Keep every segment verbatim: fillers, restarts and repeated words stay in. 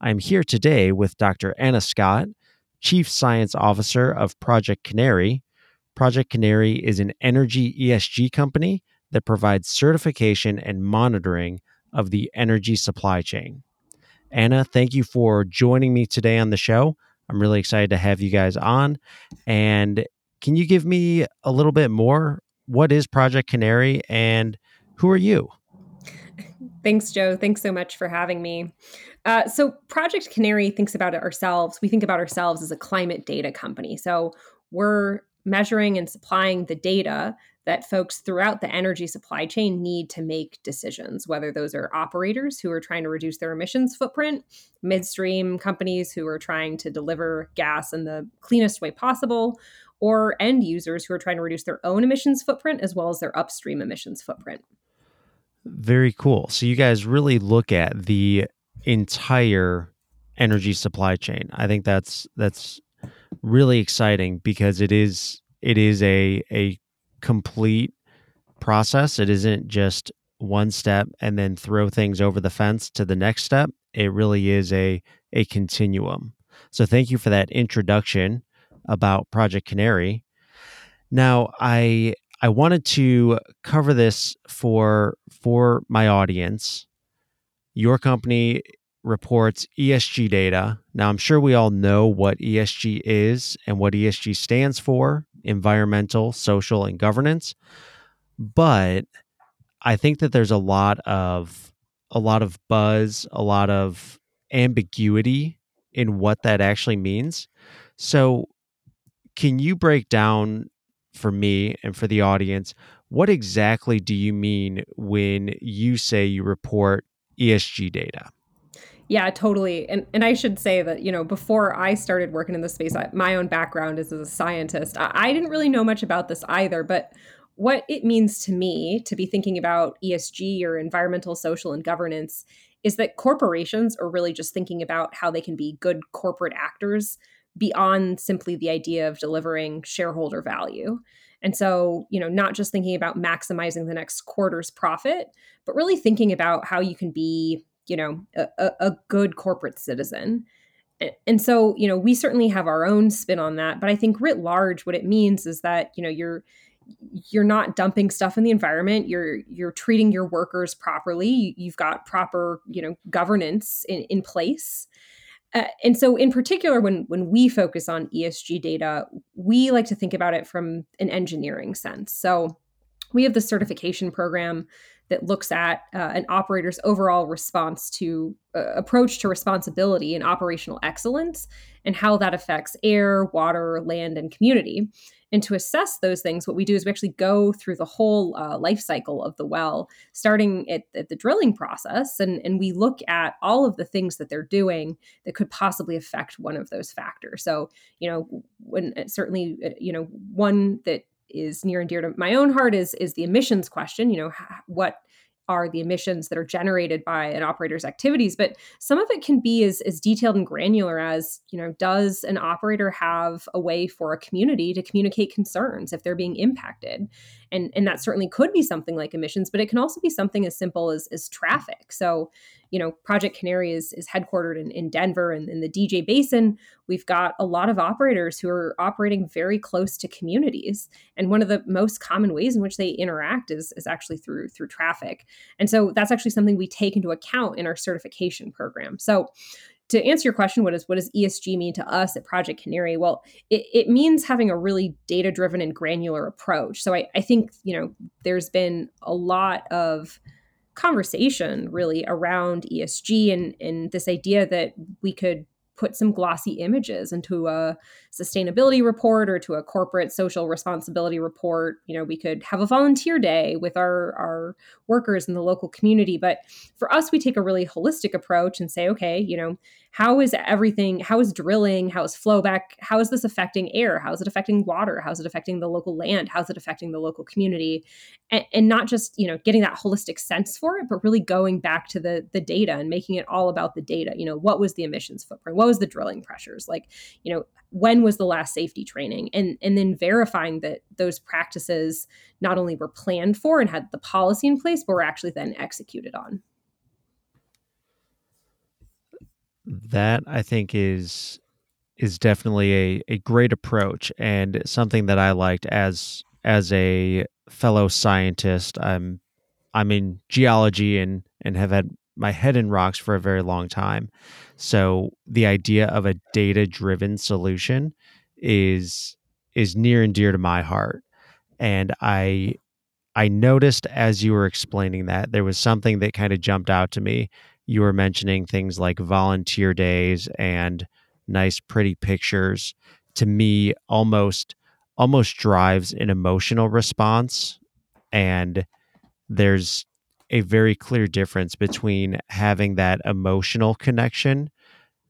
I'm here today with Doctor Anna Scott, Chief Science Officer of Project Canary. Project Canary is an energy E S G company that provides certification and monitoring of the energy supply chain. Anna, thank you for joining me today on the show. I'm really excited to have you guys on, and can you give me a little bit more? What is Project Canary and who are you? Thanks, Joe. Thanks so much for having me. Uh, so Project Canary thinks about it ourselves. We think about ourselves as a climate data company. So we're measuring and supplying the data that folks throughout the energy supply chain need to make decisions, whether those are operators who are trying to reduce their emissions footprint, midstream companies who are trying to deliver gas in the cleanest way possible, or end users who are trying to reduce their own emissions footprint as well as their upstream emissions footprint. Very cool. So you guys really look at the entire energy supply chain. I think that's that's really exciting because it is it is a a complete process. It isn't just one step and then throw things over the fence to the next step. It really is a a continuum. So thank you for that introduction about Project Canary. Now, I I wanted to cover this for for my audience. Your company reports E S G data. Now, I'm sure we all know what E S G is and what E S G stands for, environmental, social, and governance. But I think that there's a lot of a lot of buzz, a lot of ambiguity in what that actually means. So can you break down for me and for the audience, what exactly do you mean when you say you report E S G data? Yeah, totally. And and I should say that, you know, before I started working in this space, I, my own background is as a scientist. I, I didn't really know much about this either, but what it means to me to be thinking about E S G or environmental, social, and governance is that corporations are really just thinking about how they can be good corporate actors beyond simply the idea of delivering shareholder value. And so, you know, not just thinking about maximizing the next quarter's profit, but really thinking about how you can be, you know, a, a good corporate citizen. And so, you know, we certainly have our own spin on that, but I think writ large, what it means is that, you know, you're you're not dumping stuff in the environment. You're you're treating your workers properly. You've got proper, you know, governance in, in place. Uh, and so in particular, when when we focus on E S G data, we like to think about it from an engineering sense. So we have the certification program that looks at uh, an operator's overall response to uh, approach to responsibility and operational excellence and how that affects air, water, land, and community. And to assess those things, what we do is we actually go through the whole uh, life cycle of the well, starting at, at the drilling process, and, and we look at all of the things that they're doing that could possibly affect one of those factors. So, you know, when certainly, you know, one that is near and dear to my own heart is is the emissions question. You know, what are the emissions that are generated by an operator's activities? But some of it can be as, as detailed and granular as, you know, does an operator have a way for a community to communicate concerns if they're being impacted? And, and that certainly could be something like emissions, but it can also be something as simple as, as traffic. So, you know, Project Canary is, is headquartered in, in Denver and in the D J Basin. We've got a lot of operators who are operating very close to communities. And one of the most common ways in which they interact is, is actually through, through traffic. And so that's actually something we take into account in our certification program. So to answer your question, what, is, what does E S G mean to us at Project Canary? Well, it, it means having a really data-driven and granular approach. So I, I think, you know, there's been a lot of conversation really around E S G and, and this idea that we could put some glossy images into a sustainability report or to a corporate social responsibility report. You know, we could have a volunteer day with our, our workers in the local community. But for us, we take a really holistic approach and say, okay, you know, how is everything, how is drilling, how is flowback, how is this affecting air? How is it affecting water? How is it affecting the local land? How is it affecting the local community? And, and not just, you know, getting that holistic sense for it, but really going back to the, the data and making it all about the data. You know, what was the emissions footprint? What was the drilling pressures? Like, you know, when was the last safety training? And and then verifying that those practices not only were planned for and had the policy in place, but were actually then executed on. That, I think, is is definitely a, a great approach and something that I liked as as a fellow scientist. I'm I'm in geology and and have had my head in rocks for a very long time. So the idea of a data-driven solution is is near and dear to my heart. And I I noticed as you were explaining that, there was something that kind of jumped out to me. You were mentioning things like volunteer days and nice, pretty pictures. To me, almost almost drives an emotional response. And there's a very clear difference between having that emotional connection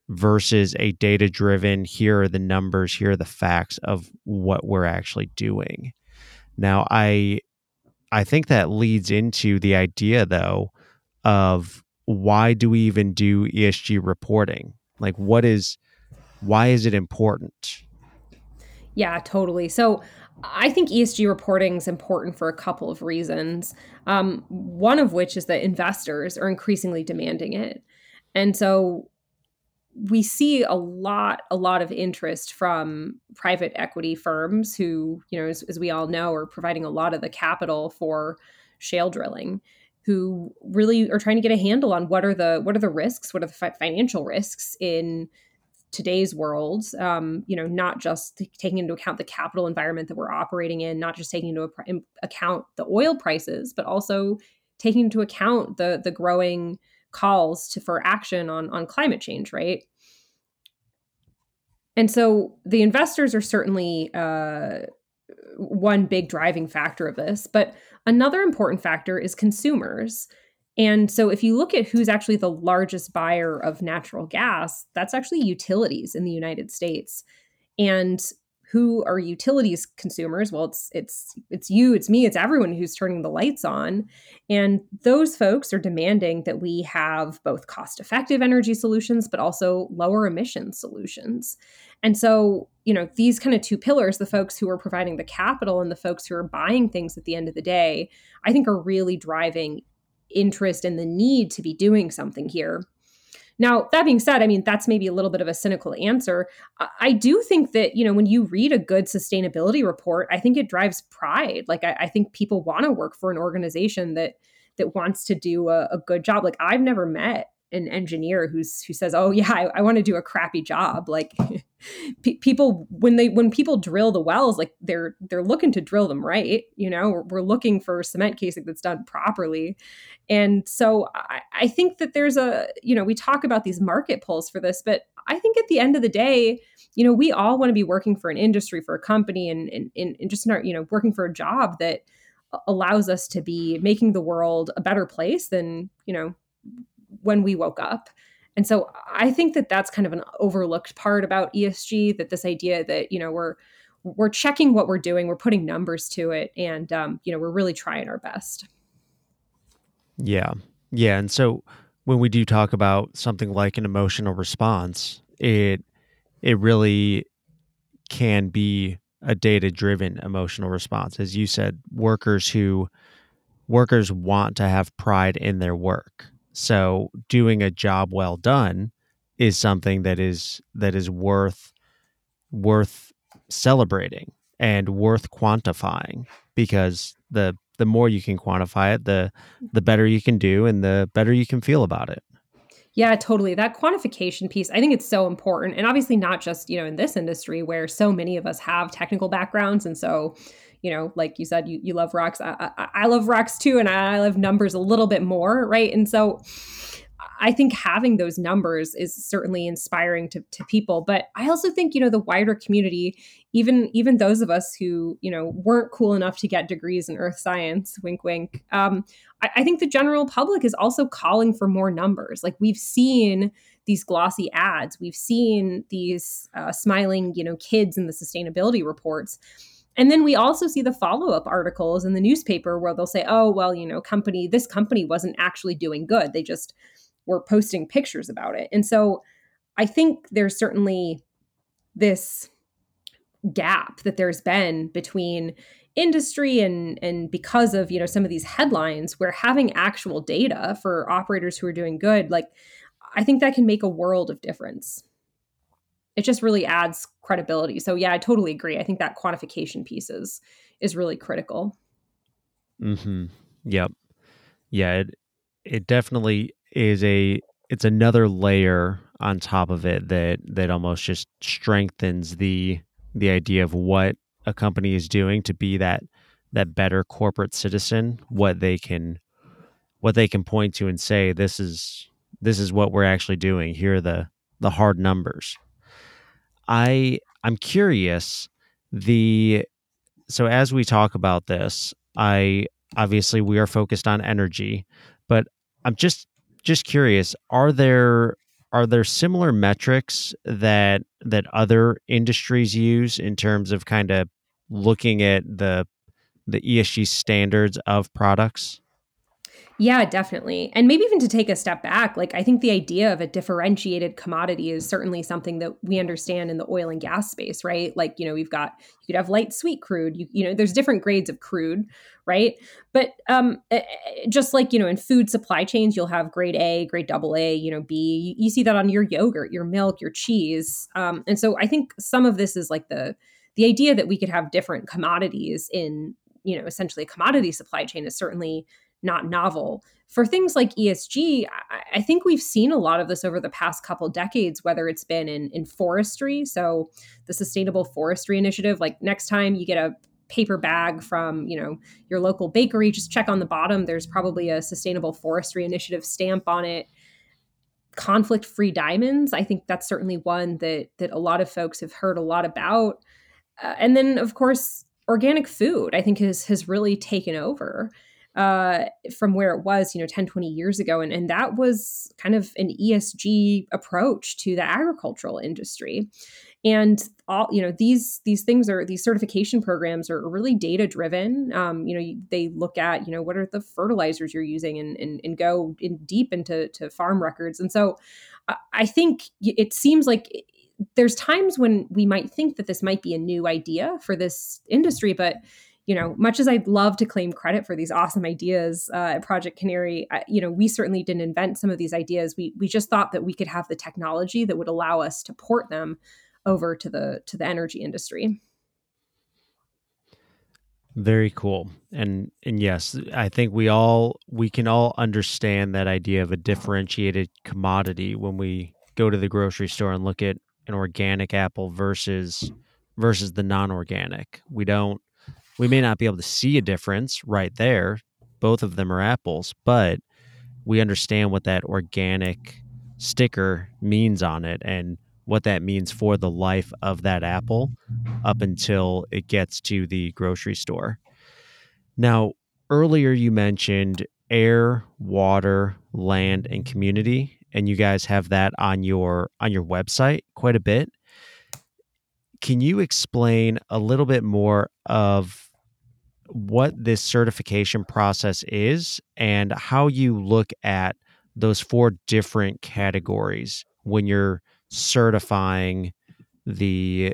versus a data-driven, here are the numbers, here are the facts of what we're actually doing. Now, I I think that leads into the idea, though, of why do we even do E S G reporting? Like, what is, why is it important? Yeah, totally. So I think E S G reporting is important for a couple of reasons. Um, one of which is that investors are increasingly demanding it. And so we see a lot, a lot of interest from private equity firms who, you know, as, as we all know, are providing a lot of the capital for shale drilling, who really are trying to get a handle on what are the, what are the risks, what are the fi- financial risks in today's world, um, you know, not just t- taking into account the capital environment that we're operating in, not just taking into a pr- account the oil prices, but also taking into account the the growing calls to for action on on climate change, right? And so the investors are certainly uh, one big driving factor of this, but another important factor is consumers. And so if you look at who's actually the largest buyer of natural gas, that's actually utilities in the United States. And who are utilities consumers? Well, it's it's it's you, it's me, it's everyone who's turning the lights on. And those folks are demanding that we have both cost-effective energy solutions, but also lower emission solutions. And so, you know, these kind of two pillars, the folks who are providing the capital and the folks who are buying things at the end of the day, I think are really driving interest and the need to be doing something here. Now, that being said, I mean, that's maybe a little bit of a cynical answer. I do think that, you know, when you read a good sustainability report, I think it drives pride. Like, I, I think people want to work for an organization that that wants to do a, a good job. Like, I've never met an engineer who's who says, oh, yeah, I, I want to do a crappy job. Like, p- people, when they when people drill the wells, like, they're they're looking to drill them right. You know, we're, we're looking for cement casing that's done properly. And so I, I think that there's a, you know, we talk about these market pulls for this, but I think at the end of the day, you know, we all want to be working for an industry, for a company, and and, and just not, you know, working for a job that allows us to be making the world a better place than, you know, when we woke up. And so I think that that's kind of an overlooked part about E S G, that this idea that, you know, we're we're checking what we're doing, we're putting numbers to it, and, um, you know, we're really trying our best. Yeah. Yeah. And so when we do talk about something like an emotional response, it it really can be a data-driven emotional response. As you said, workers who workers want to have pride in their work. So doing a job well done is something that is that is worth worth celebrating and worth quantifying, because the the more you can quantify it, the the better you can do and the better you can feel about it. Yeah, totally. That quantification piece, I think it's so important. And obviously not just, you know, in this industry where so many of us have technical backgrounds. And so, you know, like you said, you, you love rocks. I, I, I love rocks too. And I love numbers a little bit more, right? And so I think having those numbers is certainly inspiring to, to people. But I also think, you know, the wider community, even even those of us who, you know, weren't cool enough to get degrees in earth science, wink, wink, um, I, I think the general public is also calling for more numbers. Like, we've seen these glossy ads. We've seen these uh, smiling, you know, kids in the sustainability reports. And then we also see the follow-up articles in the newspaper where they'll say, oh, well, you know, company, this company wasn't actually doing good. They just were posting pictures about it. And so I think there's certainly this gap that there's been between industry and, and because of, you know, some of these headlines, where having actual data for operators who are doing good, like, I think that can make a world of difference. It just really adds credibility. So yeah, I totally agree. I think that quantification piece is, is really critical. Mm-hmm. Yep. Yeah. It, it definitely is a, it's another layer on top of it that, that almost just strengthens the, the idea of what a company is doing to be that, that better corporate citizen, what they can, what they can point to and say, this is, this is what we're actually doing. Here are the, the hard numbers. I I'm curious the so as we talk about this, I obviously we are focused on energy, but I'm just just curious, are there are there similar metrics that that other industries use in terms of kind of looking at the the E S G standards of products? Yeah, definitely. And maybe even to take a step back, like, I think the idea of a differentiated commodity is certainly something that we understand in the oil and gas space, right? Like, you know, we've got, you could have light sweet crude, you, you know, there's different grades of crude, right? But um, just like, you know, in food supply chains, you'll have grade A, grade double A, you know, B, you, you see that on your yogurt, your milk, your cheese. Um, and so I think some of this is like the, the idea that we could have different commodities in, you know, essentially a commodity supply chain is certainly not novel. For things like E S G, I, I think we've seen a lot of this over the past couple decades, whether it's been in, in forestry. So the Sustainable Forestry Initiative, like, next time you get a paper bag from, you know, your local bakery, just check on the bottom. There's probably a Sustainable Forestry Initiative stamp on it. Conflict-free diamonds, I think that's certainly one that that a lot of folks have heard a lot about. Uh, and then, of course, organic food, I think, has has really taken over uh, from where it was, you know, ten, twenty years ago. And, and that was kind of an E S G approach to the agricultural industry. And all, you know, these, these things are, these certification programs are really data driven. Um, you know, they look at, you know, what are the fertilizers you're using and, and, and go in deep into to farm records. And so I think it seems like there's times when we might think that this might be a new idea for this industry, but you know, much as I'd love to claim credit for these awesome ideas uh, at Project Canary, I, you know, we certainly didn't invent some of these ideas. We we just thought that we could have the technology that would allow us to port them over to the to the energy industry. Very cool, and and yes, I think we all we can all understand that idea of a differentiated commodity when we go to the grocery store and look at an organic apple versus versus the non-organic. We don't. We may not be able to see a difference right there. Both of them are apples, but we understand what that organic sticker means on it and what that means for the life of that apple up until it gets to the grocery store. Now, earlier you mentioned air, water, land, and community, and you guys have that on your on your website quite a bit. Can you explain a little bit more of what this certification process is and how you look at those four different categories when you're certifying the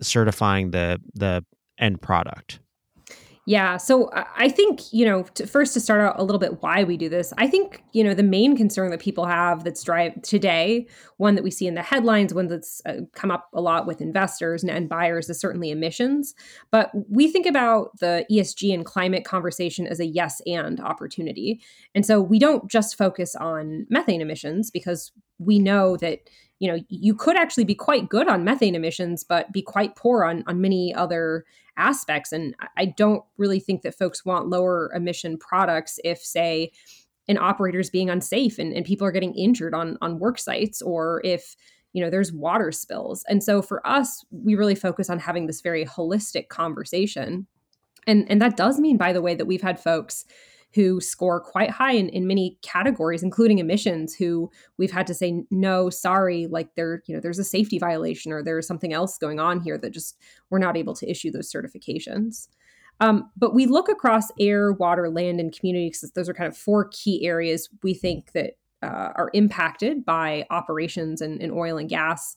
certifying the the end product? Yeah. So I think, you know, to, first to start out a little bit why we do this, I think, you know, the main concern that people have that's drive today, one that we see in the headlines, one that's uh, come up a lot with investors and, and buyers is certainly emissions. But we think about the E S G and climate conversation as a yes and opportunity. And so we don't just focus on methane emissions because we know that, you know, you could actually be quite good on methane emissions, but be quite poor on, on many other aspects. And I don't really think that folks want lower emission products if, say, an operator is being unsafe and, and people are getting injured on, on work sites, or if, you know, there's water spills. And so for us, we really focus on having this very holistic conversation. And, and that does mean, by the way, that we've had folks who score quite high in, in many categories, including emissions, who we've had to say, no, sorry, like there, you know, there's a safety violation or there's something else going on here that just we're not able to issue those certifications. Um, but we look across air, water, land, and community because those are kind of four key areas we think that uh, are impacted by operations and, and oil and gas.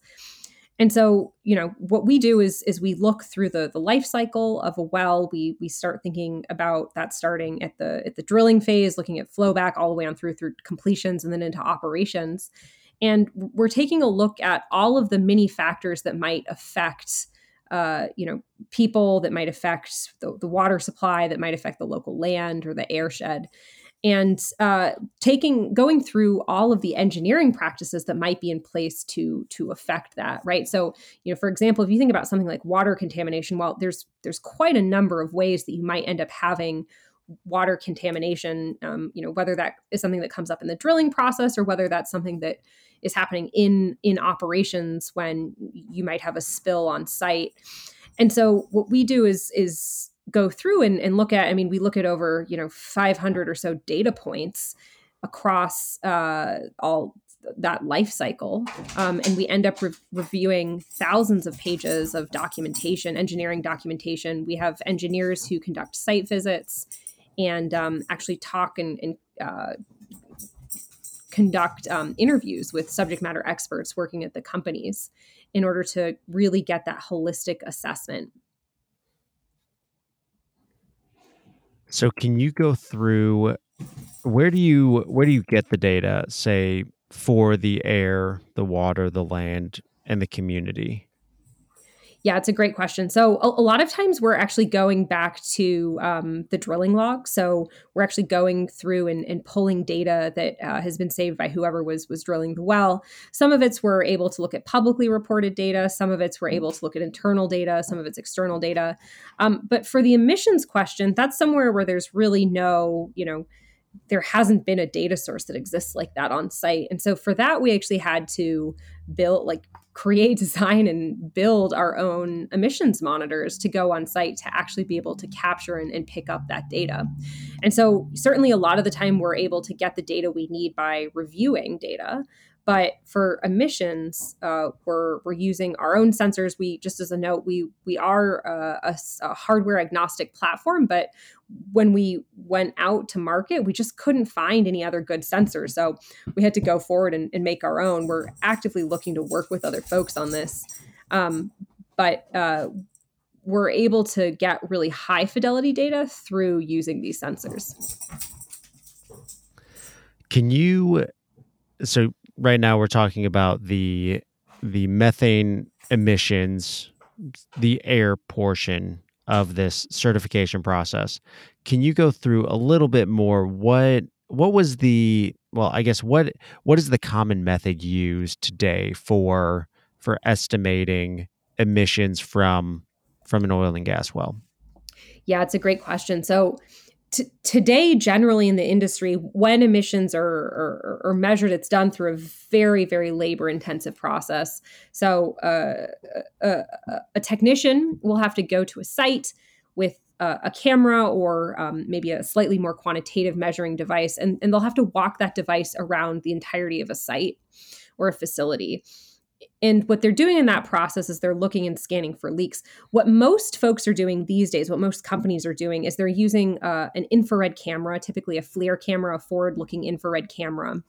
And so, you know, what we do is is we look through the the life cycle of a well. We we start thinking about that starting at the at the drilling phase, looking at flowback all the way on through through completions and then into operations. And we're taking a look at all of the many factors that might affect, uh, you know, people, that might affect the, the water supply, that might affect the local land or the airshed. And uh, taking going through all of the engineering practices that might be in place to to affect that, right? So, you know, for example, if you think about something like water contamination, well, there's there's quite a number of ways that you might end up having water contamination. Um, you know, whether that is something that comes up in the drilling process or whether that's something that is happening in in operations when you might have a spill on site. And so, what we do is is go through and, and look at, I mean, we look at over, you know, five hundred or so data points across uh, all that life cycle. Um, and we end up re- reviewing thousands of pages of documentation, engineering documentation. We have engineers who conduct site visits and um, actually talk and, and uh, conduct um, interviews with subject matter experts working at the companies in order to really get that holistic assessment. So can you go through where do you where do you get the data, say, for the air, the water, the land, and the community? Yeah, it's a great question. So a, a lot of times we're actually going back to um, the drilling log. So we're actually going through and, and pulling data that uh, has been saved by whoever was was drilling the well. Some of it's we're able to look at publicly reported data. Some of it's we're able to look at internal data. Some of it's external data. Um, but for the emissions question, that's somewhere where there's really no, you know, there hasn't been a data source that exists like that on site. And so for that, we actually had to build, like create, design, and build our own emissions monitors to go on site to actually be able to capture and, and pick up that data. And so certainly a lot of the time we're able to get the data we need by reviewing data. But for emissions, uh, we're we're using our own sensors. We just as a note, we we are a, a, a hardware agnostic platform. But when we went out to market, we just couldn't find any other good sensors, so we had to go forward and, and make our own. We're actively looking to work with other folks on this, um, but uh, we're able to get really high fidelity data through using these sensors. Can you so? Right now, we're talking about the the methane emissions, the air portion of this certification process. Can you go through a little bit more? What what was the well? I guess what what is the common method used today for for estimating emissions from from an oil and gas well? Yeah, it's a great question. So. T- today, generally in the industry, when emissions are, are, are measured, it's done through a very, very labor-intensive process. So uh, a, a technician will have to go to a site with uh, a camera or um, maybe a slightly more quantitative measuring device, and, and they'll have to walk that device around the entirety of a site or a facility. And what they're doing in that process is they're looking and scanning for leaks. What most folks are doing these days, what most companies are doing, is they're using uh, an infrared camera, typically a FLIR camera, a forward-looking infrared camera.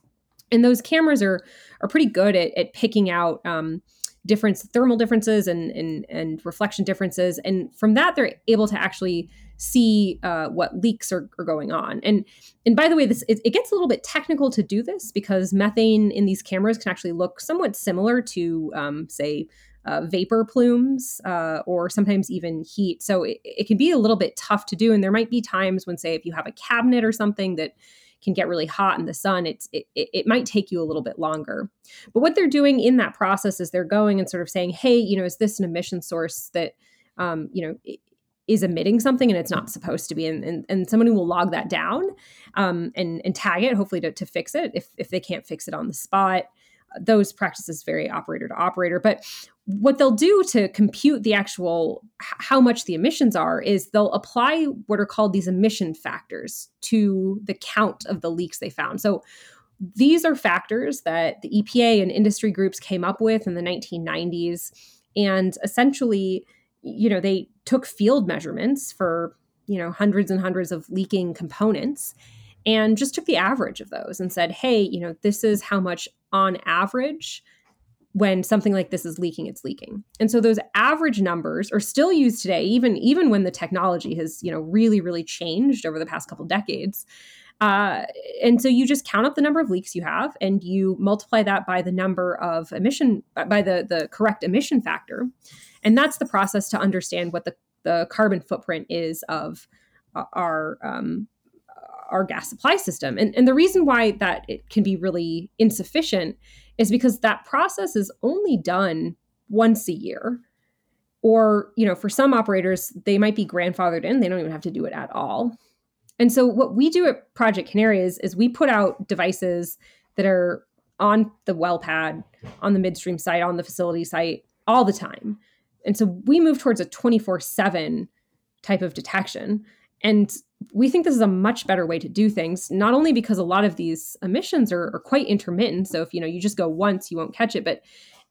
And those cameras are are pretty good at, at picking out um, difference, thermal differences and, and, and reflection differences. And from that, they're able to actually see uh, what leaks are, are going on. And and by the way, this it, it gets a little bit technical to do this because methane in these cameras can actually look somewhat similar to, um, say, uh, vapor plumes uh, or sometimes even heat. So it, it can be a little bit tough to do. And there might be times when, say, if you have a cabinet or something that can get really hot in the sun, it's, it, it might take you a little bit longer. But what they're doing in that process is they're going and sort of saying, hey, you know, is this an emission source that, um, you know, is emitting something and it's not supposed to be? And and, and somebody will log that down um, and, and tag it, hopefully to, to fix it if, if they can't fix it on the spot. Those practices vary operator to operator. But what they'll do to compute the actual how much the emissions are is they'll apply what are called these emission factors to the count of the leaks they found. So these are factors that the E P A and industry groups came up with in the nineteen nineties. And essentially, you know, they took field measurements for, you know, hundreds and hundreds of leaking components and just took the average of those and said, hey, you know, this is how much on average when something like this is leaking, it's leaking. And so those average numbers are still used today, even, even when the technology has, you know, really, really changed over the past couple of decades. Uh, and so you just count up the number of leaks you have and you multiply that by the number of emission, by the, the correct emission factor. And that's the process to understand what the, the carbon footprint is of our um our gas supply system. And, and the reason why that it can be really insufficient is because that process is only done once a year. Or, you know, for some operators, they might be grandfathered in. They don't even have to do it at all. And so what we do at Project Canary is, is we put out devices that are on the well pad, on the midstream site, on the facility site all the time. And so we move towards a twenty-four seven type of detection. And we think this is a much better way to do things, not only because a lot of these emissions are, are quite intermittent. So if, you know, you just go once, you won't catch it. But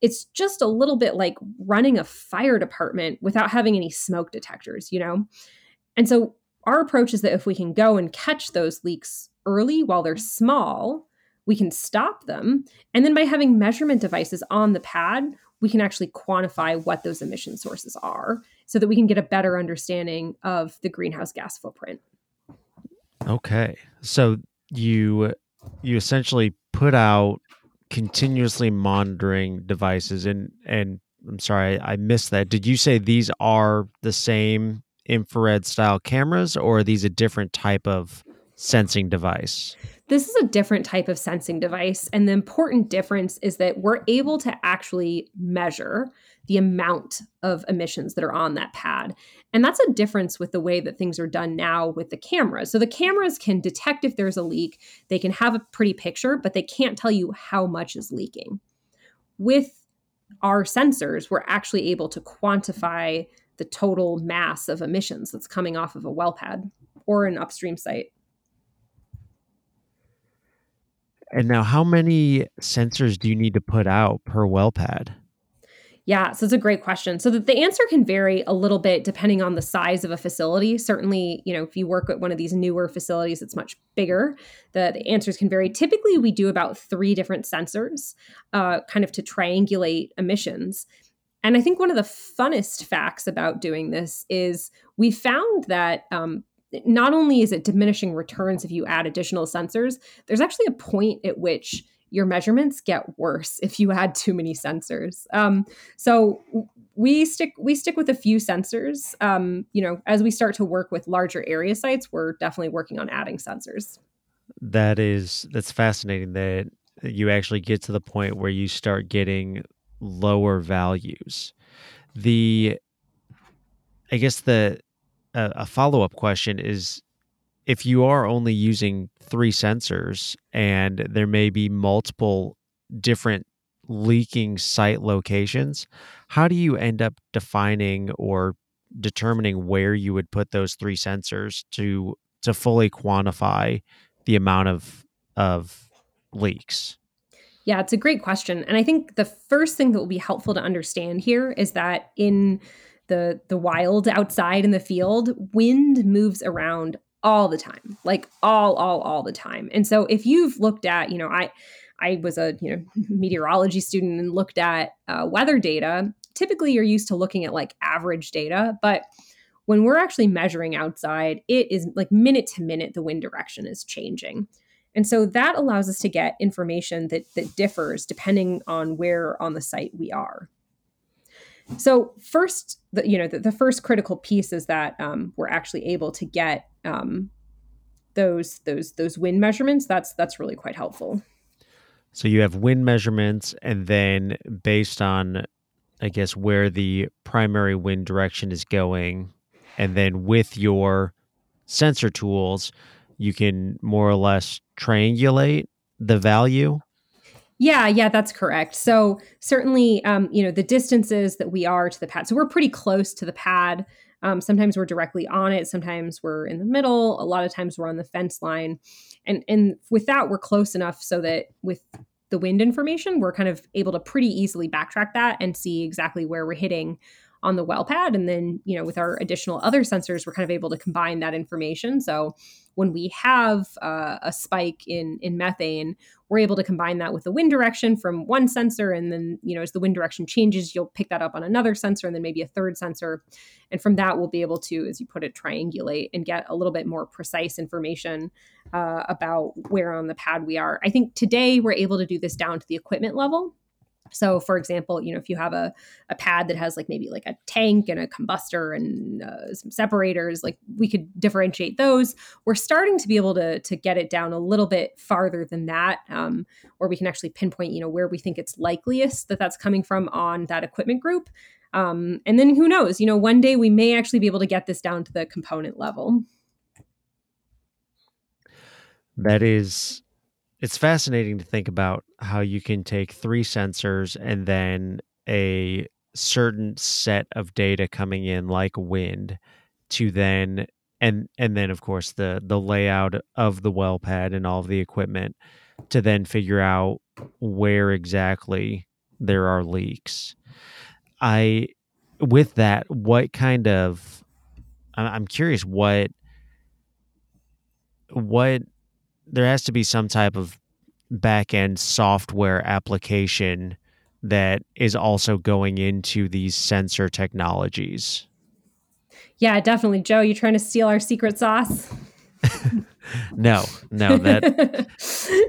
it's just a little bit like running a fire department without having any smoke detectors, you know? And so our approach is that if we can go and catch those leaks early while they're small, we can stop them. And then by having measurement devices on the pad, we can actually quantify what those emission sources are so that we can get a better understanding of the greenhouse gas footprint. Okay. So you you essentially put out continuously monitoring devices and and I'm sorry, I missed that. Did you say these are the same infrared style cameras or are these a different type of sensing device? This is a different type of sensing device. And the important difference is that we're able to actually measure the amount of emissions that are on that pad. And that's a difference with the way that things are done now with the cameras. So the cameras can detect if there's a leak, they can have a pretty picture, but they can't tell you how much is leaking. With our sensors, we're actually able to quantify the total mass of emissions that's coming off of a well pad or an upstream site. And now how many sensors do you need to put out per well pad? Yeah, so it's a great question. So the, the answer can vary a little bit depending on the size of a facility. Certainly, you know, if you work at one of these newer facilities, it's much bigger. The, the answers can vary. Typically, we do about three different sensors uh, kind of to triangulate emissions. And I think one of the funnest facts about doing this is we found that um, not only is it diminishing returns if you add additional sensors, there's actually a point at which your measurements get worse if you add too many sensors. Um, so we stick we stick with a few sensors. Um, you know, as we start to work with larger area sites, we're definitely working on adding sensors. That is that's fascinating that you actually get to the point where you start getting lower values. The I guess the uh, a follow-up question is, if you are only using three sensors and there may be multiple different leaking site locations, how do you end up defining or determining where you would put those three sensors to to fully quantify the amount of of leaks? Yeah, it's a great question. And I think the first thing that will be helpful to understand here is that in the the wild outside in the field, wind moves around all the time, like all, all, all the time. And so if you've looked at, you know, I, I was a you know meteorology student and looked at uh, weather data. Typically, you're used to looking at like average data, but when we're actually measuring outside, it is like minute to minute, the wind direction is changing. And so that allows us to get information that that differs depending on where on the site we are. So first, the, you know, the, the first critical piece is that um, we're actually able to get um, those those those wind measurements. That's that's really quite helpful. So you have wind measurements, and then based on, I guess, where the primary wind direction is going, and then with your sensor tools, you can more or less triangulate the value. Yeah, yeah, that's correct. So certainly, um, you know, the distances that we are to the pad. So we're pretty close to the pad. Um, sometimes we're directly on it. Sometimes we're in the middle. A lot of times we're on the fence line. And and with that, we're close enough so that with the wind information, we're kind of able to pretty easily backtrack that and see exactly where we're hitting on the well pad. And then, you know, with our additional other sensors, we're kind of able to combine that information. So when we have uh, a spike in, in methane, we're able to combine that with the wind direction from one sensor. And then, you know, as the wind direction changes, you'll pick that up on another sensor and then maybe a third sensor. And from that, we'll be able to, as you put it, triangulate and get a little bit more precise information uh, about where on the pad we are. I think today we're able to do this down to the equipment level. So, for example, you know, if you have a, a pad that has like maybe like a tank and a combustor and uh, some separators, like we could differentiate those. We're starting to be able to to get it down a little bit farther than that, um, where we can actually pinpoint, you know, where we think it's likeliest that that's coming from on that equipment group. Um, and then who knows, you know, one day we may actually be able to get this down to the component level. That is... It's fascinating to think about how you can take three sensors and then a certain set of data coming in like wind to then, and and then of course the the layout of the well pad and all of the equipment to then figure out where exactly there are leaks. I, with that, what kind of, I'm curious what, what, there has to be some type of back-end software application that is also going into these sensor technologies. Yeah, definitely. Joe, you trying to steal our secret sauce? no, no, that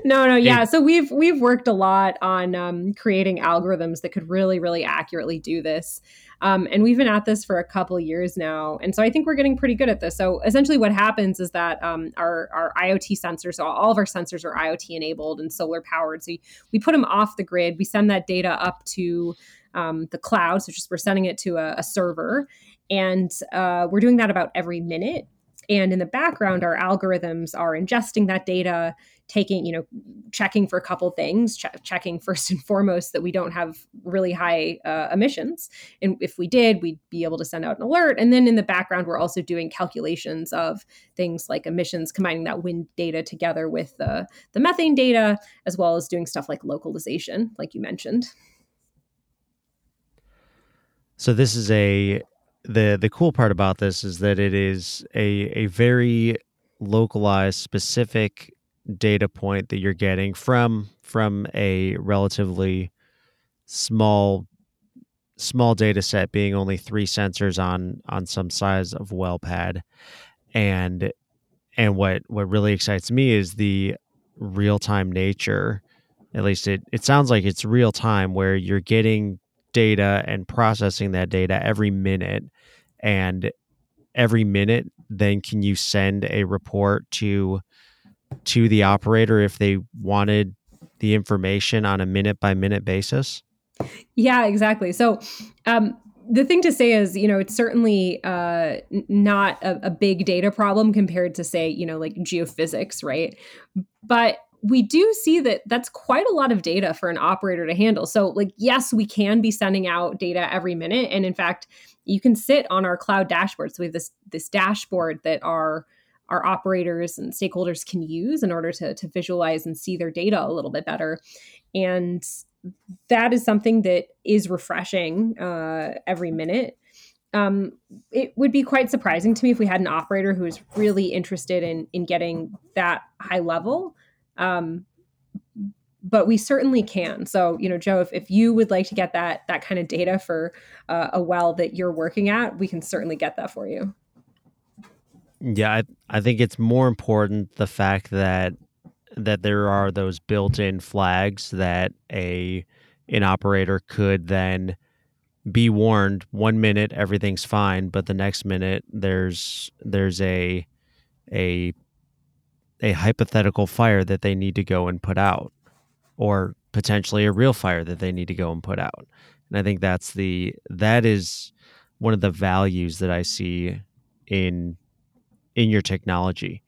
No, no, yeah. It... So we've we've worked a lot on um, creating algorithms that could really, really accurately do this. Um, and we've been at this for a couple of years now. And so I think we're getting pretty good at this. So essentially what happens is that um, our, our IoT sensors, so all of our sensors are IoT enabled and solar powered. So we put them off the grid. We send that data up to um, the cloud. So just we're sending it to a, a server. And uh, we're doing that about every minute. And in the background, our algorithms are ingesting that data, taking, you know, checking for a couple things, ch- checking first and foremost that we don't have really high uh, emissions. And if we did, we'd be able to send out an alert. And then in the background, we're also doing calculations of things like emissions, combining that wind data together with uh, the methane data, as well as doing stuff like localization, like you mentioned. So this is a... The the cool part about this is that it is a a very localized, specific data point that you're getting from from a relatively small small data set, being only three sensors on on some size of well pad. And and what, what really excites me is the real-time nature. At least it, it sounds like it's real time, where you're getting data and processing that data every minute, and every minute then can you send a report to to the operator if they wanted the information on a minute by minute basis? Yeah, exactly. So um the thing to say is, you know, it's certainly uh, not a, a big data problem compared to, say, you know, like geophysics, right? But we do see that that's quite a lot of data for an operator to handle. So like, yes, we can be sending out data every minute. And in fact, you can sit on our cloud dashboard. So we have this, this dashboard that our, our operators and stakeholders can use in order to, to visualize and see their data a little bit better. And that is something that is refreshing uh, every minute. Um, it would be quite surprising to me if we had an operator who is really interested in, in getting that high level. Um, but we certainly can. So, you know, Joe, if, if you would like to get that that kind of data for uh, a well that you're working at, we can certainly get that for you. Yeah, I, I think it's more important the fact that that there are those built-in flags that a an operator could then be warned. One minute everything's fine, but the next minute there's there's a a a hypothetical fire that they need to go and put out, or potentially a real fire that they need to go and put out. And I think that's the that is one of the values that I see in in your technology.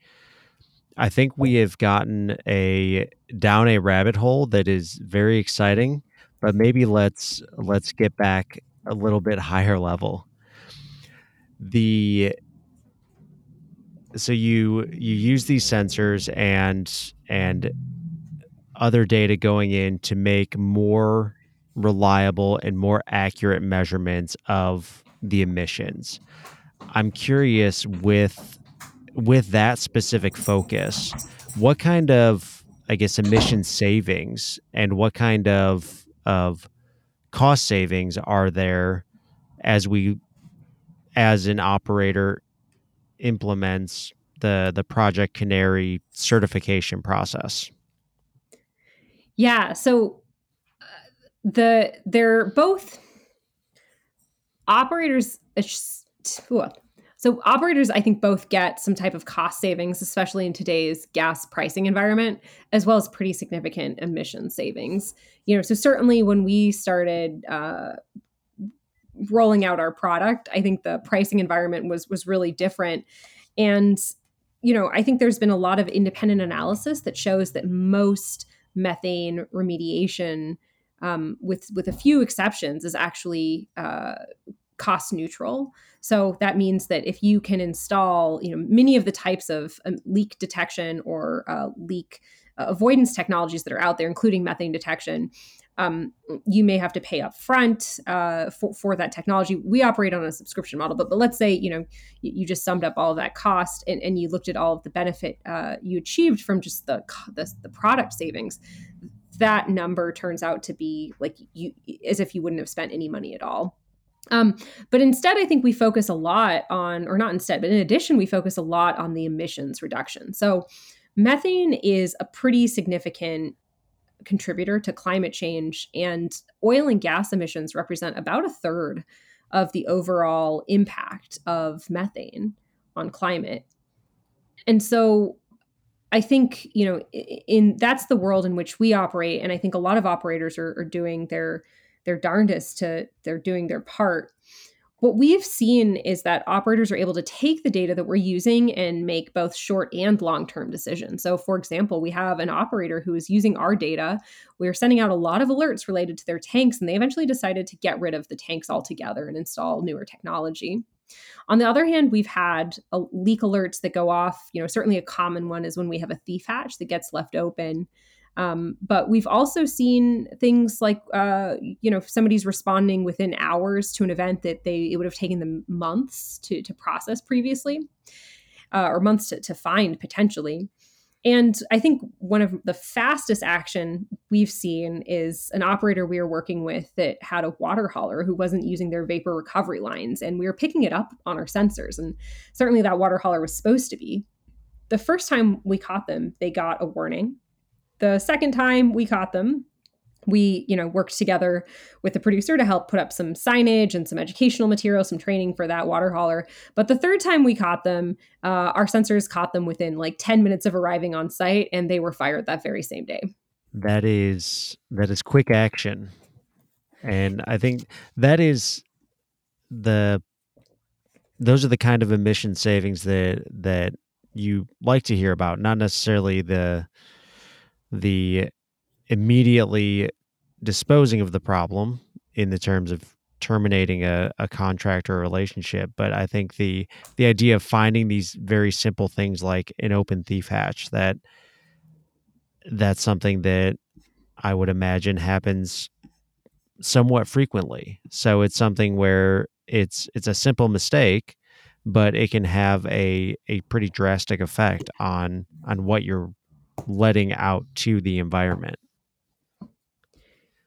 I think we have gotten a down a rabbit hole that is very exciting, but maybe let's let's get back a little bit higher level. The so you you use these sensors and and other data going in to make more reliable and more accurate measurements of the emissions. I'm curious with with that specific focus, what kind of, I guess, emission savings and what kind of of cost savings are there as we, as an operator, implements the the Project Canary certification process? Yeah, so the they're both operators. So operators, I think, both get some type of cost savings, especially in today's gas pricing environment, as well as pretty significant emission savings. You know, so certainly when we started uh, rolling out our product, I think the pricing environment was was really different. And, you know, I think there's been a lot of independent analysis that shows that most methane remediation, um, with with a few exceptions, is actually uh, cost neutral. So that means that if you can install, you know, many of the types of um, leak detection or uh, leak uh, avoidance technologies that are out there, including methane detection, um, you may have to pay up front uh, for, for that technology. We operate on a subscription model, but but let's say, you know, you, you just summed up all of that cost and, and you looked at all of the benefit uh, you achieved from just the, the the product savings. That number turns out to be like you as if you wouldn't have spent any money at all. Um, but instead, I think we focus a lot on, or not instead, but in addition, we focus a lot on the emissions reduction. So methane is a pretty significant contributor to climate change, and oil and gas emissions represent about a third of the overall impact of methane on climate. And so I think, you know, in that's the world in which we operate. And I think a lot of operators are, are doing their They're darndest to they're doing their part. What we've seen is that operators are able to take the data that we're using and make both short and long-term decisions. So for example, we have an operator who is using our data. We're sending out a lot of alerts related to their tanks, and they eventually decided to get rid of the tanks altogether and install newer technology. On the other hand, we've had a leak alerts that go off. You know, certainly a common one is when we have a thief hatch that gets left open. Um, but we've also seen things like, uh, you know, if somebody's responding within hours to an event that they it would have taken them months to to process previously, uh, or months to, to find potentially. And I think one of the fastest action we've seen is an operator we were working with that had a water hauler who wasn't using their vapor recovery lines, and we were picking it up on our sensors. And certainly that water hauler was supposed to be. The first time we caught them, they got a warning. The second time we caught them, we, you know, worked together with the producer to help put up some signage and some educational material, some training for that water hauler. But the third time we caught them, uh, our sensors caught them within like ten minutes of arriving on site, and they were fired that very same day. That is that is quick action. And I think that is the those are the kind of emission savings that that you like to hear about, not necessarily the the immediately disposing of the problem in the terms of terminating a, a contract or a relationship. But I think the the idea of finding these very simple things like an open thief hatch, that that's something that I would imagine happens somewhat frequently. So it's something where it's it's a simple mistake, but it can have a a pretty drastic effect on on what you're letting out to the environment.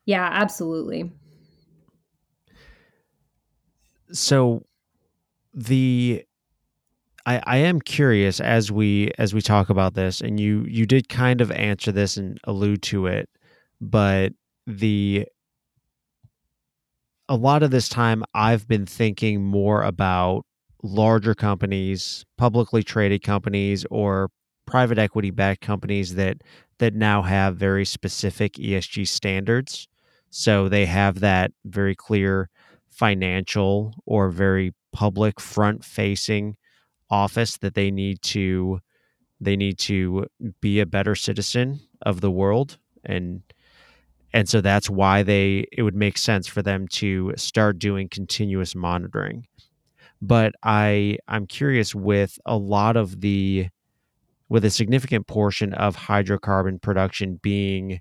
Yeah, absolutely. So the I, I am curious as we as we talk about this, and you you did kind of answer this and allude to it, but the a lot of this time I've been thinking more about larger companies, publicly traded companies, or private equity backed companies that that now have very specific E S G standards. So they have that very clear financial or very public front facing office that they need to they need to be a better citizen of the world, and and so that's why they it would make sense for them to start doing continuous monitoring. But I I'm curious, with a lot of the with a significant portion of hydrocarbon production being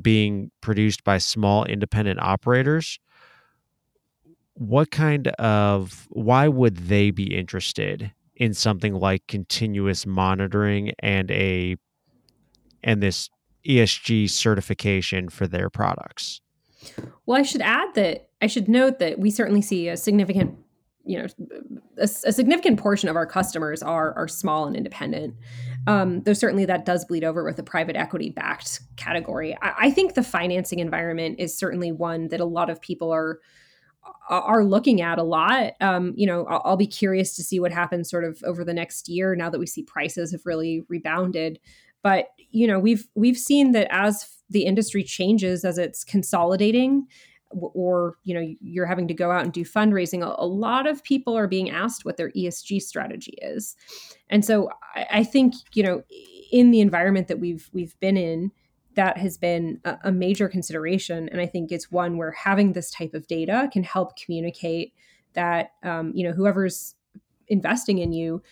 being produced by small independent operators, what kind of why would they be interested in something like continuous monitoring and a and this E S G certification for their products? Well, I should add that I should note that we certainly see a significant you know, a, a significant portion of our customers are are small and independent. Um, though certainly that does bleed over with the private equity backed category. I, I think the financing environment is certainly one that a lot of people are are looking at a lot. Um, you know, I'll, I'll be curious to see what happens sort of over the next year now that we see prices have really rebounded. But, you know, we've we've seen that as the industry changes, as it's consolidating, or, you know, you're having to go out and do fundraising, a lot of people are being asked what their E S G strategy is. And so I, I think, you know, in the environment that we've we've been in, that has been a, a major consideration. And I think it's one where having this type of data can help communicate that, um, you know, whoever's investing in you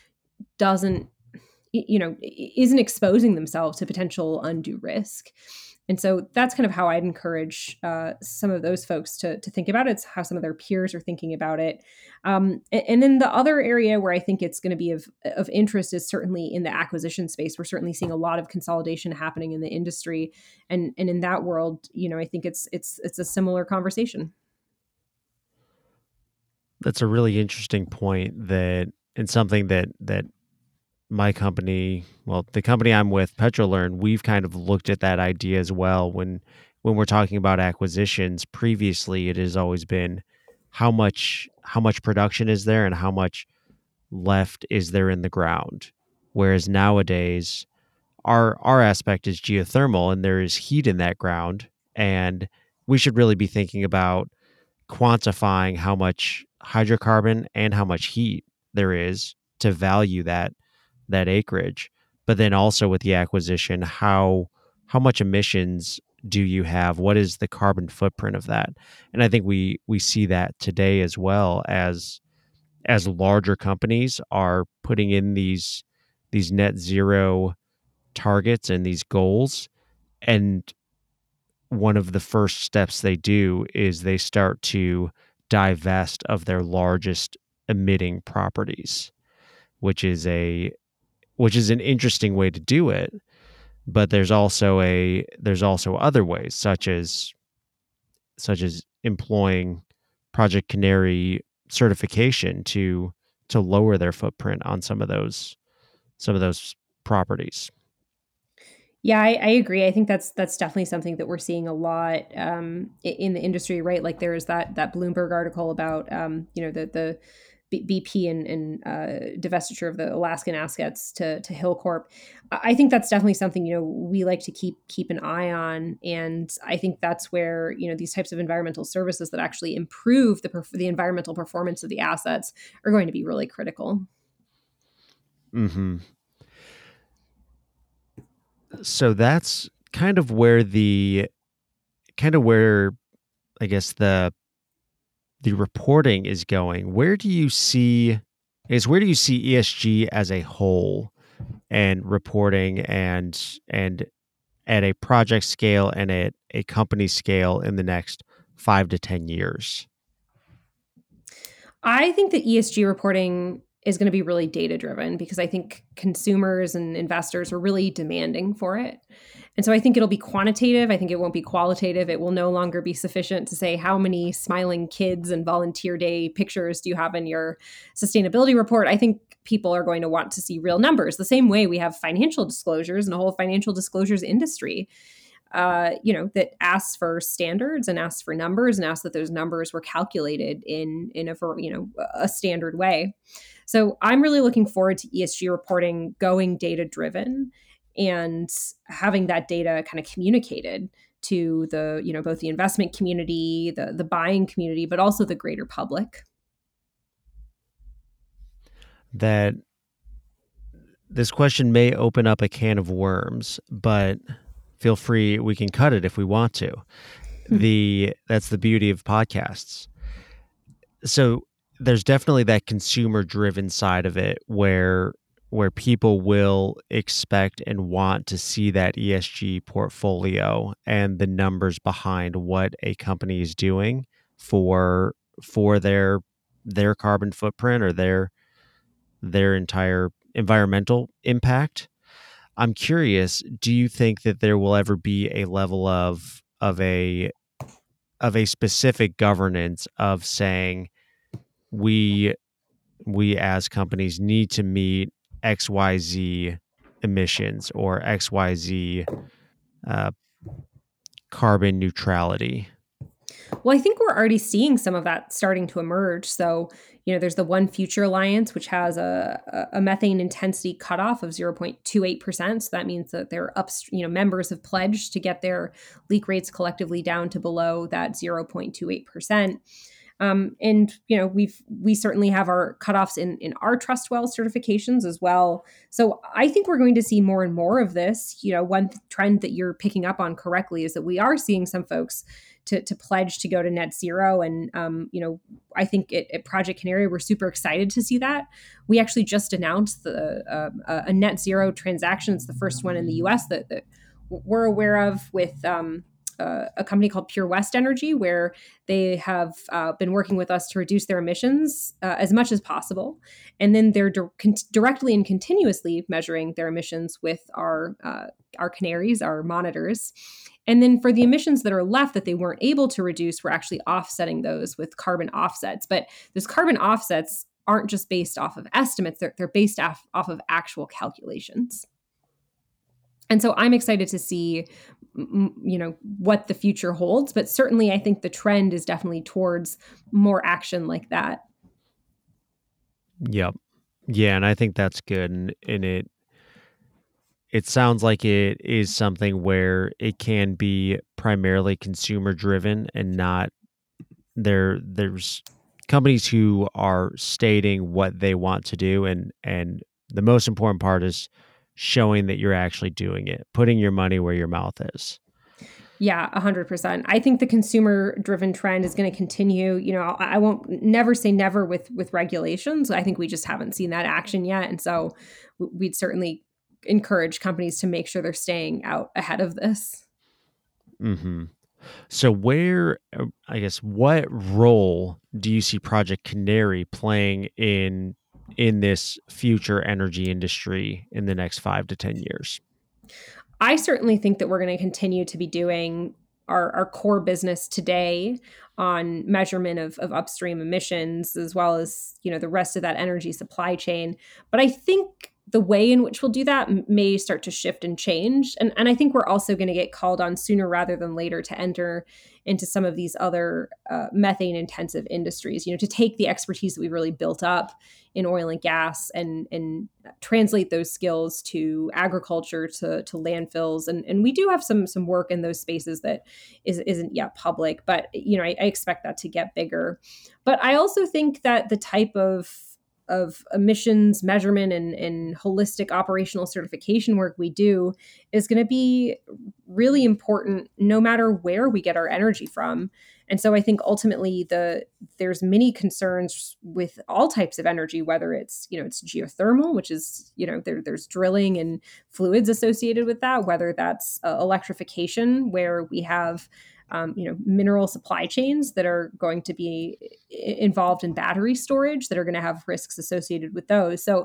doesn't, you know, isn't exposing themselves to potential undue risk. And so that's kind of how I'd encourage uh, some of those folks to, to think about it. It's how some of their peers are thinking about it. Um, and, and then the other area where I think it's going to be of, of interest is certainly in the acquisition space. We're certainly seeing a lot of consolidation happening in the industry. And, and in that world, you know, I think it's it's it's a similar conversation. That's a really interesting point, that and something that that. my company, well, the company I'm with, Petrolearn, we've kind of looked at that idea as well. When when we're talking about acquisitions, previously it has always been how much how much production is there and how much left is there in the ground. Whereas nowadays, our our aspect is geothermal, and there is heat in that ground, and we should really be thinking about quantifying how much hydrocarbon and how much heat there is to value that. that acreage. But then also with the acquisition, how how much emissions do you have? What is the carbon footprint of that? And I think we we see that today as well, as as larger companies are putting in these these net zero targets and these goals. And one of the first steps they do is they start to divest of their largest emitting properties, which is a which is an interesting way to do it. But there's also a there's also other ways, such as such as employing Project Canary certification to to lower their footprint on some of those some of those properties. Yeah, I, I agree. I think that's that's definitely something that we're seeing a lot um, in the industry, right? Like there is that that Bloomberg article about um, you know the the. B P and, and uh, divestiture of the Alaskan assets to, to Hillcorp. I think that's definitely something, you know, we like to keep keep an eye on. And I think that's where, you know, these types of environmental services that actually improve the perf- the environmental performance of the assets are going to be really critical. Mm-hmm. So that's kind of where the, kind of where, I guess, the, the reporting is going. Where do you see is where do you see E S G as a whole and reporting and and at a project scale and at a company scale in the next five to ten years? I think that E S G reporting is going to be really data driven, because I think consumers and investors are really demanding for it. And so I think it'll be quantitative. I think it won't be qualitative. It will no longer be sufficient to say how many smiling kids and volunteer day pictures do you have in your sustainability report. I think people are going to want to see real numbers, the same way we have financial disclosures and a whole financial disclosures industry, uh, you know, that asks for standards and asks for numbers and asks that those numbers were calculated in, in a, you know, a standard way. So I'm really looking forward to E S G reporting going data-driven and having that data kind of communicated to the, you know, both the investment community, the, the buying community, but also the greater public. That this question may open up a can of worms, but feel free, we can cut it if we want to. The that's the beauty of podcasts. So there's definitely that consumer-driven side of it where where people will expect and want to see that E S G portfolio and the numbers behind what a company is doing for for their their carbon footprint or their their entire environmental impact. I'm curious, do you think that there will ever be a level of of a of a specific governance of saying we we as companies need to meet X Y Z emissions or X Y Z uh, carbon neutrality? Well, I think we're already seeing some of that starting to emerge. So, you know, there's the One Future Alliance, which has a, a methane intensity cutoff of zero point two eight percent. So that means that their up, you know, members have pledged to get their leak rates collectively down to below that zero point two eight percent. Um, and, you know, we've, we certainly have our cutoffs in, in our TrustWell certifications as well. So I think we're going to see more and more of this. You know, one th- trend that you're picking up on correctly is that we are seeing some folks to, to pledge to go to net zero. And, um, you know, I think it, at Project Canary, we're super excited to see that. We actually just announced the, uh, a net zero transaction. It's the first one in the U S that, that we're aware of with, um, Uh, a company called Pure West Energy, where they have uh, been working with us to reduce their emissions uh, as much as possible. And then they're di- con- directly and continuously measuring their emissions with our uh, our canaries, our monitors. And then for the emissions that are left that they weren't able to reduce, we're actually offsetting those with carbon offsets. But those carbon offsets aren't just based off of estimates. They're, they're based off, off of actual calculations. And so I'm excited to see, you know, what the future holds. But certainly, I think the trend is definitely towards more action like that. Yep. Yeah, and I think that's good. And, and it it sounds like it is something where it can be primarily consumer driven and not there. There's companies who are stating what they want to do, and and the most important part is showing that you're actually doing it, putting your money where your mouth is. Yeah, one hundred percent. I think the consumer-driven trend is going to continue. You know, I won't never say never with with regulations. I think we just haven't seen that action yet. And so we'd certainly encourage companies to make sure they're staying out ahead of this. Mm-hmm. So where, I guess, what role do you see Project Canary playing in in this future energy industry in the next five to ten years? I certainly think that we're going to continue to be doing our, our core business today on measurement of, of upstream emissions, as well as, you know, the rest of that energy supply chain. But I think the way in which we'll do that may start to shift and change. And, and I think we're also going to get called on sooner rather than later to enter into some of these other uh, methane intensive industries, you know, to take the expertise that we really built up in oil and gas and, and translate those skills to agriculture, to, to landfills. And, and we do have some, some work in those spaces that is, isn't yet public, but, you know, I, I expect that to get bigger. But I also think that the type of of emissions measurement and, and holistic operational certification work we do is going to be really important no matter where we get our energy from. And so I think ultimately the there's many concerns with all types of energy, whether it's, you know, it's geothermal, which is, you know, there, there's drilling and fluids associated with that, whether that's uh, electrification, where we have Um, you know, mineral supply chains that are going to be involved in battery storage that are going to have risks associated with those. So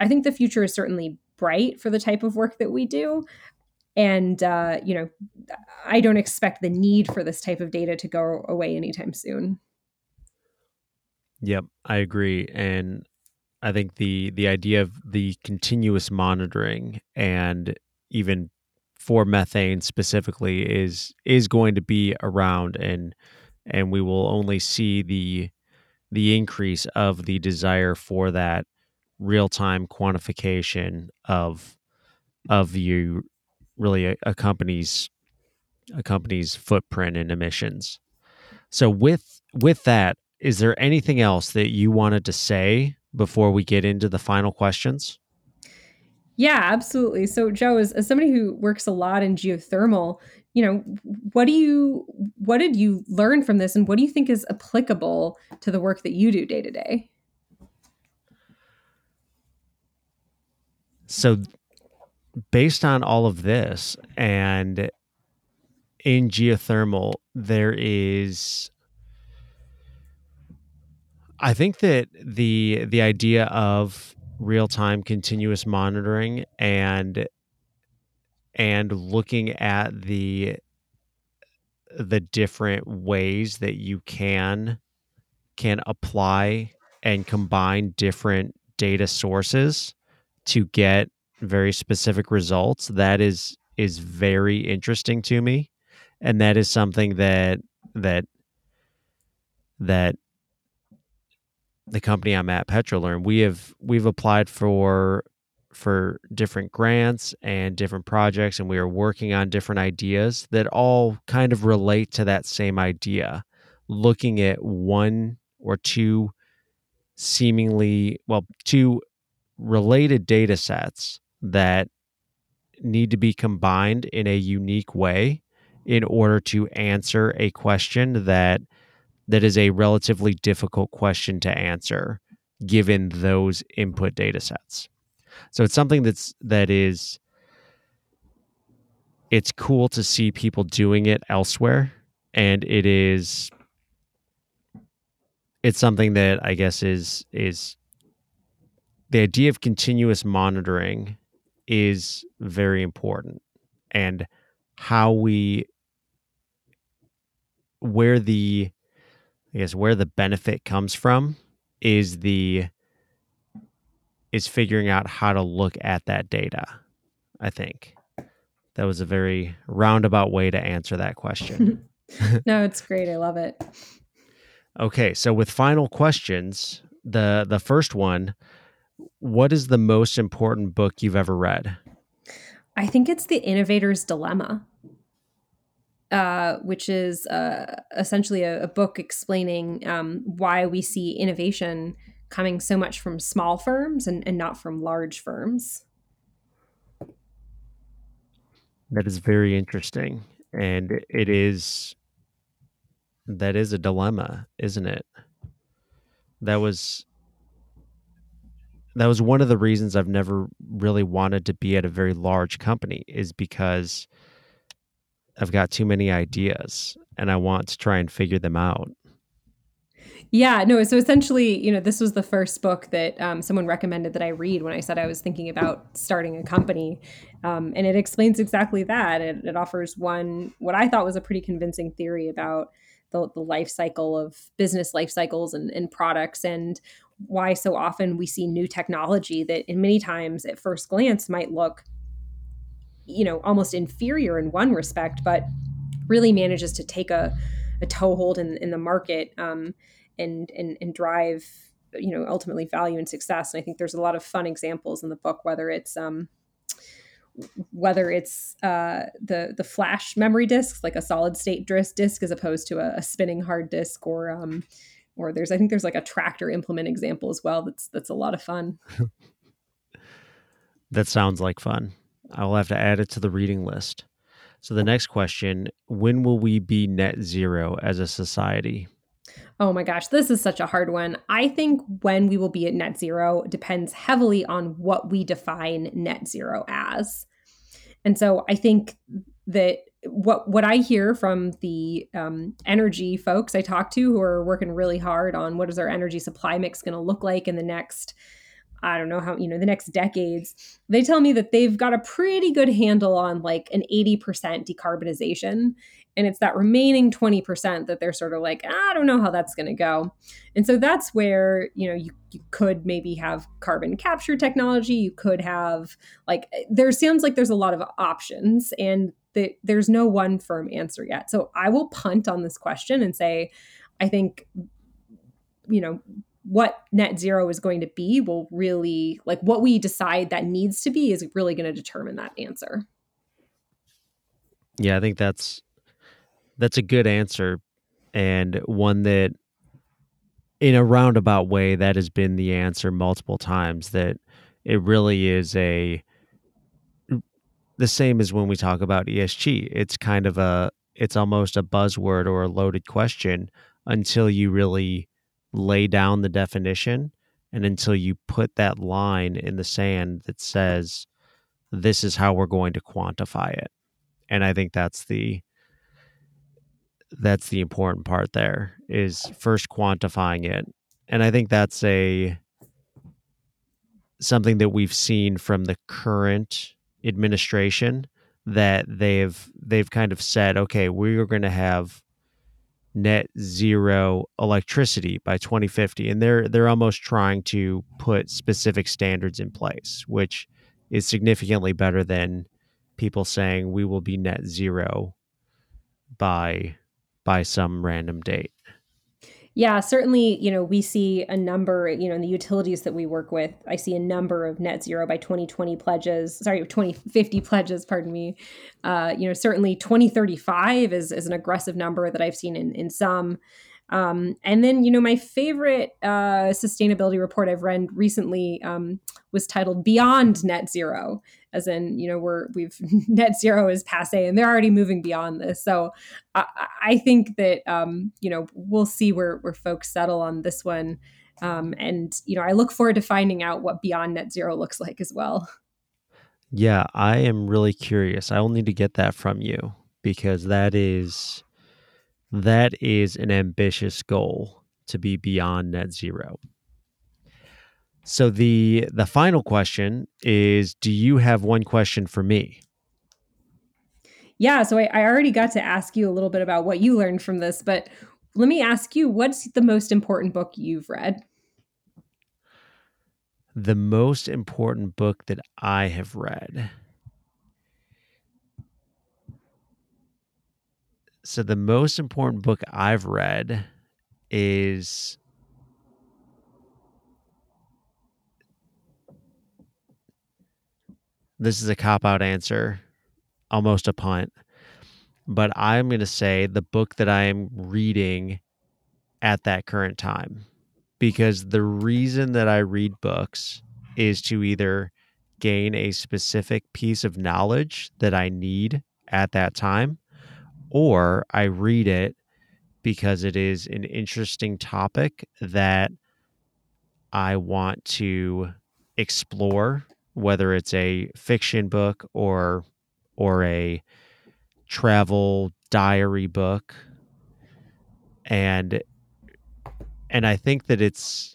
I think the future is certainly bright for the type of work that we do. And, uh, you know, I don't expect the need for this type of data to go away anytime soon. Yep, I agree. And I think the the idea of the continuous monitoring, and even for methane specifically, is is going to be around, and and we will only see the the increase of the desire for that real-time quantification of of you really a, a company's a company's footprint and emissions. So with with that, is there anything else that you wanted to say before we get into the final questions? Yeah, absolutely. So Joe, as, as somebody who works a lot in geothermal, you know, what do you, what did you learn from this, and what do you think is applicable to the work that you do day to day? So based on all of this, and in geothermal, there is, I think that the the idea of real-time continuous monitoring and and looking at the the different ways that you can can apply and combine different data sources to get very specific results, that is is very interesting to me. And that is something that that that the company I'm at, Petrolearn, we have we've applied for for different grants and different projects, and we are working on different ideas that all kind of relate to that same idea, looking at one or two seemingly well two related data sets that need to be combined in a unique way in order to answer a question that that is a relatively difficult question to answer given those input data sets. So it's something that's, that is, it's cool to see people doing it elsewhere. And it is, it's something that I guess is, is the idea of continuous monitoring is very important, and how we, where the, I guess where the benefit comes from is the is figuring out how to look at that data. I think that was a very roundabout way to answer that question. No, it's great. I love it. Okay, so with final questions, the the first one, what is the most important book you've ever read? I think it's The Innovator's Dilemma. Uh, which is uh, essentially a, a book explaining um, why we see innovation coming so much from small firms and, and not from large firms. That is very interesting. And it is, that is a dilemma, isn't it? That was, that was one of the reasons I've never really wanted to be at a very large company, is because I've got too many ideas and I want to try and figure them out. Yeah, no. So essentially, you know, this was the first book that um, someone recommended that I read when I said I was thinking about starting a company. Um, and it explains exactly that. It, it offers one, what I thought was a pretty convincing theory about the, the life cycle of business life cycles and, and products, and why so often we see new technology that in many times at first glance might look, you know, almost inferior in one respect, but really manages to take a, a toehold in, in the market um, and, and and drive, you know, ultimately value and success. And I think there's a lot of fun examples in the book, whether it's um, whether it's uh, the the flash memory disks, like a solid state disk as opposed to a, a spinning hard disk, or um, or there's I think there's like a tractor implement example as well. That's that's a lot of fun. That sounds like fun. I'll have to add it to the reading list. So the next question, when will we be net zero as a society? Oh my gosh, this is such a hard one. I think when we will be at net zero depends heavily on what we define net zero as. And so I think that what what I hear from the um, energy folks I talk to, who are working really hard on what is our energy supply mix going to look like in the next I don't know how, you know, the next decades, they tell me that they've got a pretty good handle on like an eighty percent decarbonization. And it's that remaining twenty percent that they're sort of like, I don't know how that's going to go. And so that's where, you know, you, you could maybe have carbon capture technology. You could have like, there sounds like there's a lot of options and the, there's no one firm answer yet. So I will punt on this question and say, I think, you know, what net zero is going to be will really, like what we decide that needs to be is really going to determine that answer. Yeah, I think that's that's a good answer, and one that in a roundabout way that has been the answer multiple times, that it really is a the same as when we talk about E S G. It's kind of a it's almost a buzzword or a loaded question until you really lay down the definition and until you put that line in the sand that says, this is how we're going to quantify it. And I think that's the, that's the important part there, is first quantifying it. And I think that's a, something that we've seen from the current administration, that they've, they've kind of said, okay, we are going to have net zero electricity by twenty fifty, and they're they're almost trying to put specific standards in place, which is significantly better than people saying we will be net zero by by some random date. Yeah, certainly, you know, we see a number, you know, in the utilities that we work with, I see a number of net zero by twenty twenty pledges, sorry, twenty fifty pledges, pardon me. Uh, you know, certainly twenty thirty-five is, is an aggressive number that I've seen in, in some. Um, and then, you know, my favorite uh, sustainability report I've read recently um, was titled Beyond Net Zero, as in, you know, we're, we've net zero is passe and they're already moving beyond this. So I, I think that, um, you know, we'll see where, where folks settle on this one. Um, and, you know, I look forward to finding out what Beyond Net Zero looks like as well. Yeah, I am really curious. I will need to get that from you, because that is... that is an ambitious goal to be beyond net zero. So the the final question is, do you have one question for me? Yeah, so I, I already got to ask you a little bit about what you learned from this, but let me ask you, what's the most important book you've read? The most important book that I have read... So the most important book I've read is this is a cop-out answer, almost a punt, but I'm going to say the book that I am reading at that current time, because the reason that I read books is to either gain a specific piece of knowledge that I need at that time, or I read it because it is an interesting topic that I want to explore, whether it's a fiction book or or a travel diary book. And and I think that it's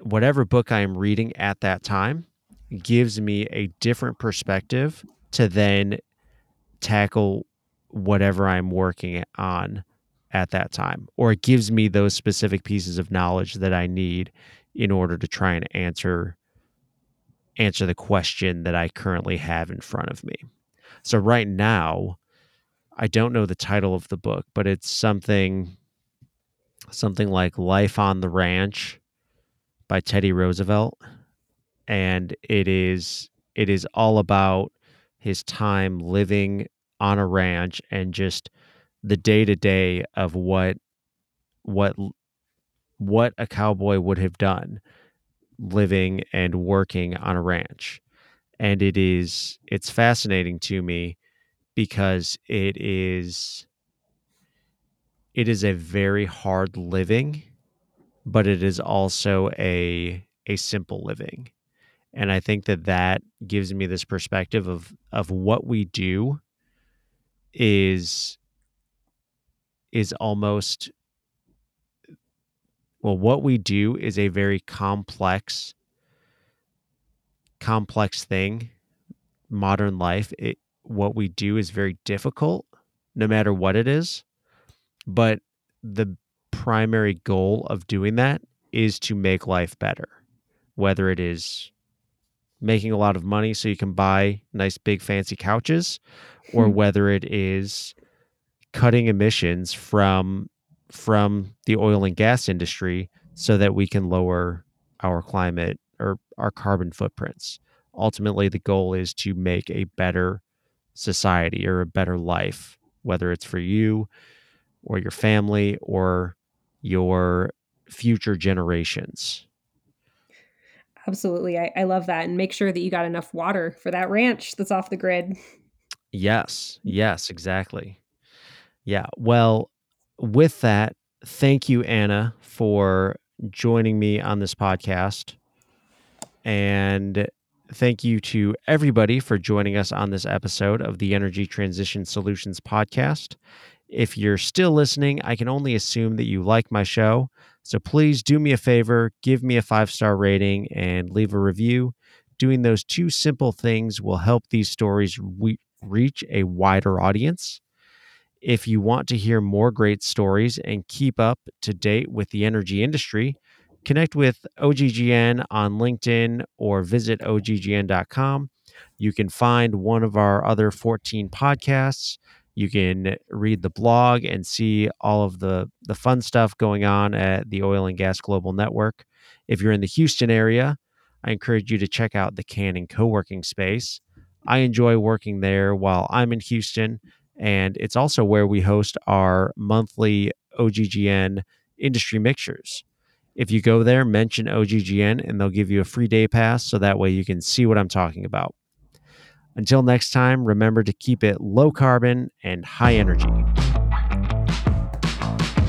whatever book I am reading at that time gives me a different perspective to then tackle whatever I'm working on at that time, or it gives me those specific pieces of knowledge that I need in order to try and answer answer the question that I currently have in front of me. So right now, I don't know the title of the book, but it's something something like Life on the Ranch by Teddy Roosevelt, and it is it is all about his time living on a ranch and just the day-to-day of what what what a cowboy would have done living and working on a ranch. And it is it's fascinating to me because it is it is a very hard living, but it is also a a simple living. And I think that that gives me this perspective of of what we do is is almost, well, what we do is a very complex complex thing, modern life. It, what we do is very difficult, no matter what it is. But the primary goal of doing that is to make life better, whether it is making a lot of money so you can buy nice, big, fancy couches, or whether it is cutting emissions from from the oil and gas industry so that we can lower our climate or our carbon footprints. Ultimately, the goal is to make a better society or a better life, whether it's for you or your family or your future generations. Absolutely. I, I love that. And make sure that you got enough water for that ranch that's off the grid. Yes. Yes, exactly. Yeah. Well, with that, thank you, Anna, for joining me on this podcast. And thank you to everybody for joining us on this episode of the Energy Transition Solutions Podcast. If you're still listening, I can only assume that you like my show. So please do me a favor, give me a five-star rating and leave a review. Doing those two simple things will help these stories re- reach a wider audience. If you want to hear more great stories and keep up to date with the energy industry, connect with O G G N on LinkedIn or visit O G G N dot com. You can find one of our other fourteen podcasts. You can read the blog and see all of the, the fun stuff going on at the Oil and Gas Global Network. If you're in the Houston area, I encourage you to check out the Cannon co-working space. I enjoy working there while I'm in Houston, and it's also where we host our monthly O G G N industry mixtures. If you go there, mention O G G N, and they'll give you a free day pass, so that way you can see what I'm talking about. Until next time, remember to keep it low carbon and high energy.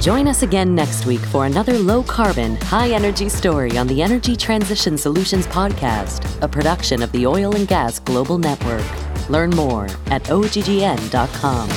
Join us again next week for another low carbon, high energy story on the Energy Transition Solutions Podcast, a production of the Oil and Gas Global Network. Learn more at O G G N dot com.